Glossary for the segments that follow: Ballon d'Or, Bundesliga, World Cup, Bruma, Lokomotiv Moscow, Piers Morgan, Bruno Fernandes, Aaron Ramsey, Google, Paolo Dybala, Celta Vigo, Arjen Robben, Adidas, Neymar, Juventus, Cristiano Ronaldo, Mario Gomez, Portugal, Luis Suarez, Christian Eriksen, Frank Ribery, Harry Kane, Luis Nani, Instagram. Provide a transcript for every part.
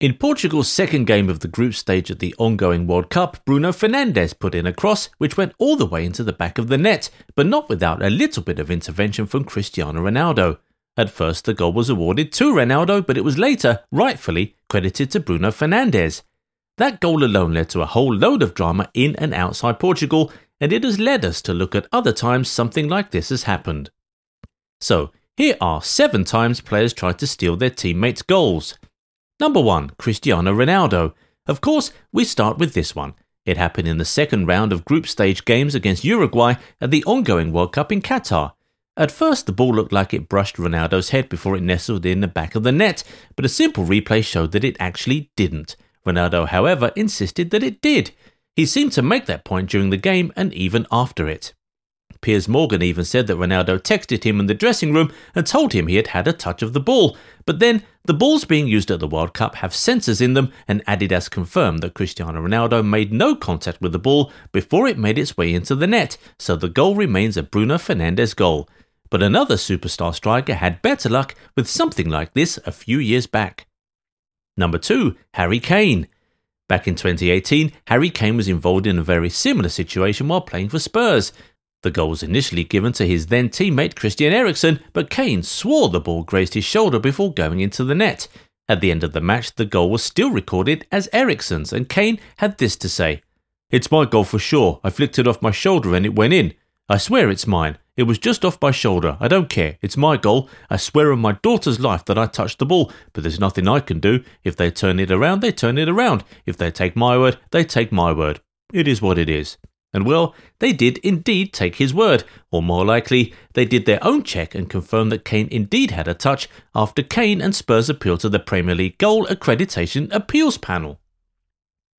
In Portugal's second game of the group stage at the ongoing World Cup, Bruno Fernandes put in a cross which went all the way into the back of the net, but not without a little bit of intervention from Cristiano Ronaldo. At first, the goal was awarded to Ronaldo, but it was later, rightfully, credited to Bruno Fernandes. That goal alone led to a whole load of drama in and outside Portugal, and it has led us to look at other times something like this has happened. So, here are 7 times players tried to steal their teammates' goals. Number 1. Cristiano Ronaldo. Of course, we start with this one. It happened in the second round of group stage games against Uruguay at the ongoing World Cup in Qatar. At first, the ball looked like it brushed Ronaldo's head before it nestled in the back of the net, but a simple replay showed that it actually didn't. Ronaldo, however, insisted that it did. He seemed to make that point during the game and even after it. Piers Morgan even said that Ronaldo texted him in the dressing room and told him he had had a touch of the ball. But then, the balls being used at the World Cup have sensors in them, and Adidas confirmed that Cristiano Ronaldo made no contact with the ball before it made its way into the net, so the goal remains a Bruno Fernandes goal. But another superstar striker had better luck with something like this a few years back. Number 2. Harry Kane. Back in 2018, Harry Kane was involved in a very similar situation while playing for Spurs. The goal was initially given to his then teammate Christian Eriksen, but Kane swore the ball grazed his shoulder before going into the net. At the end of the match, the goal was still recorded as Eriksen's, and Kane had this to say, "It's my goal for sure. I flicked it off my shoulder and it went in. I swear it's mine. It was just off my shoulder. I don't care. It's my goal. I swear on my daughter's life that I touched the ball, but there's nothing I can do. If they turn it around, they turn it around. If they take my word, they take my word. It is what it is." And well, they did indeed take his word, or more likely, they did their own check and confirmed that Kane indeed had a touch after Kane and Spurs appealed to the Premier League Goal Accreditation Appeals Panel.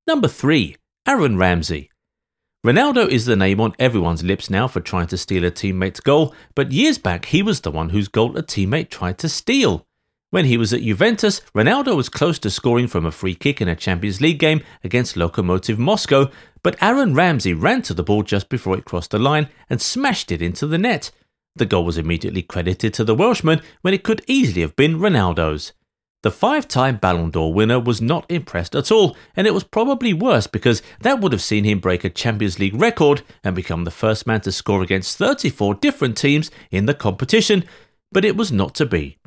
Number 3. Aaron Ramsey. Ronaldo is the name on everyone's lips now for trying to steal a teammate's goal, but years back he was the one whose goal a teammate tried to steal. When he was at Juventus, Ronaldo was close to scoring from a free kick in a Champions League game against Lokomotiv Moscow, but Aaron Ramsey ran to the ball just before it crossed the line and smashed it into the net. The goal was immediately credited to the Welshman when it could easily have been Ronaldo's. The 5-time Ballon d'Or winner was not impressed at all, and it was probably worse because that would have seen him break a Champions League record and become the first man to score against 34 different teams in the competition, but it was not to be.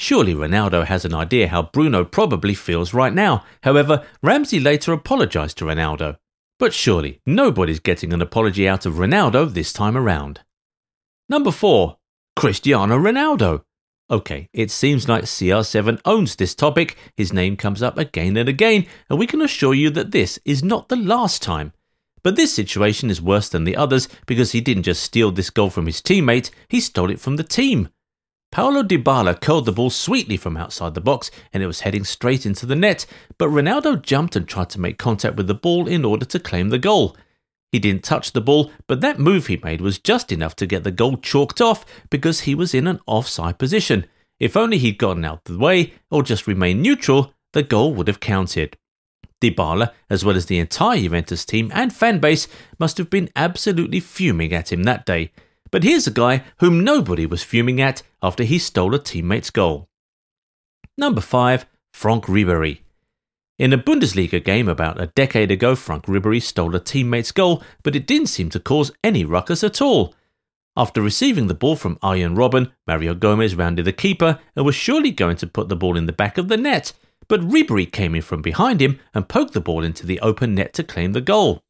Surely Ronaldo has an idea how Bruno probably feels right now. However, Ramsey later apologised to Ronaldo. But surely nobody's getting an apology out of Ronaldo this time around. Number 4. Cristiano Ronaldo. Okay, it seems like CR7 owns this topic. His name comes up again and again, and we can assure you that this is not the last time. But this situation is worse than the others because he didn't just steal this goal from his teammate, he stole it from the team. Paolo Dybala curled the ball sweetly from outside the box and it was heading straight into the net, but Ronaldo jumped and tried to make contact with the ball in order to claim the goal. He didn't touch the ball, but that move he made was just enough to get the goal chalked off because he was in an offside position. If only he'd gotten out of the way or just remained neutral, the goal would have counted. Dybala, as well as the entire Juventus team and fan base, must have been absolutely fuming at him that day. But here's a guy whom nobody was fuming at after he stole a teammate's goal. Number 5. Frank Ribery. In a Bundesliga game about a decade ago, Frank Ribery stole a teammate's goal, but it didn't seem to cause any ruckus at all. After receiving the ball from Arjen Robben, Mario Gomez rounded the keeper and was surely going to put the ball in the back of the net, but Ribery came in from behind him and poked the ball into the open net to claim the goal.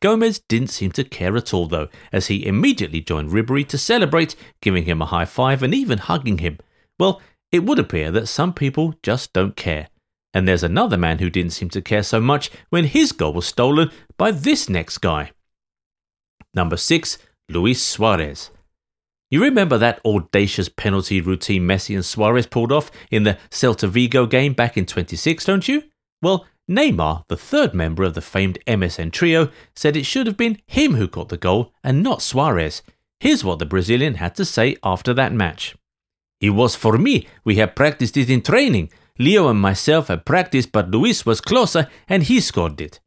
Gomez didn't seem to care at all though, as he immediately joined Ribery to celebrate, giving him a high five and even hugging him. Well, it would appear that some people just don't care. And there's another man who didn't seem to care so much when his goal was stolen by this next guy. Number 6. Luis Suarez. You remember that audacious penalty routine Messi and Suarez pulled off in the Celta Vigo game back in 2016, don't you? Well, Neymar, the third member of the famed MSN trio, said it should have been him who got the goal and not Suarez. Here's what the Brazilian had to say after that match. "It was for me. We had practiced it in training. Leo and myself had practiced, but Luis was closer and he scored it."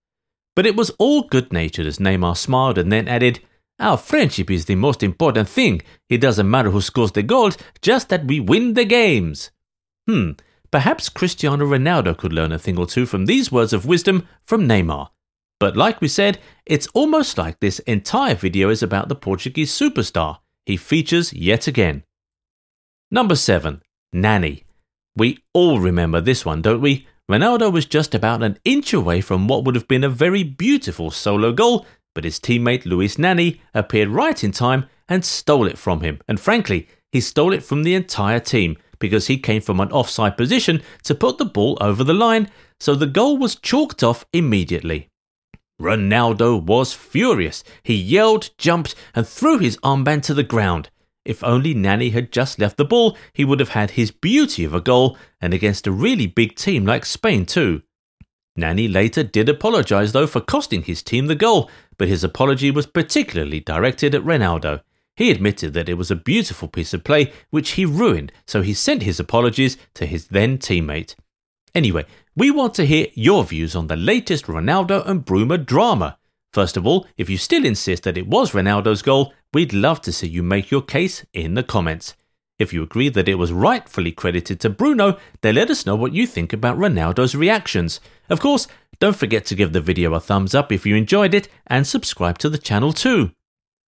But it was all good-natured as Neymar smiled and then added, "Our friendship is the most important thing. It doesn't matter who scores the goals, just that we win the games." Perhaps Cristiano Ronaldo could learn a thing or two from these words of wisdom from Neymar. But like we said, it's almost like this entire video is about the Portuguese superstar. He features yet again. Number 7. Nani. We all remember this one, don't we? Ronaldo was just about an inch away from what would have been a very beautiful solo goal, but his teammate Luis Nani appeared right in time and stole it from him. And frankly, he stole it from the entire team because he came from an offside position to put the ball over the line, so the goal was chalked off immediately. Ronaldo was furious. He yelled, jumped, and threw his armband to the ground. If only Nani had just left the ball, he would have had his beauty of a goal, and against a really big team like Spain too. Nani later did apologise though for costing his team the goal, but his apology was particularly directed at Ronaldo. He admitted that it was a beautiful piece of play which he ruined, so he sent his apologies to his then teammate. Anyway, we want to hear your views on the latest Ronaldo and Bruma drama. First of all, if you still insist that it was Ronaldo's goal, we'd love to see you make your case in the comments. If you agree that it was rightfully credited to Bruno, then let us know what you think about Ronaldo's reactions. Of course, don't forget to give the video a thumbs up if you enjoyed it and subscribe to the channel too.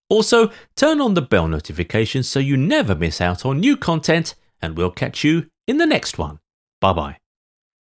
Also, turn on the bell notifications so you never miss out on new content, and we'll catch you in the next one. Bye bye.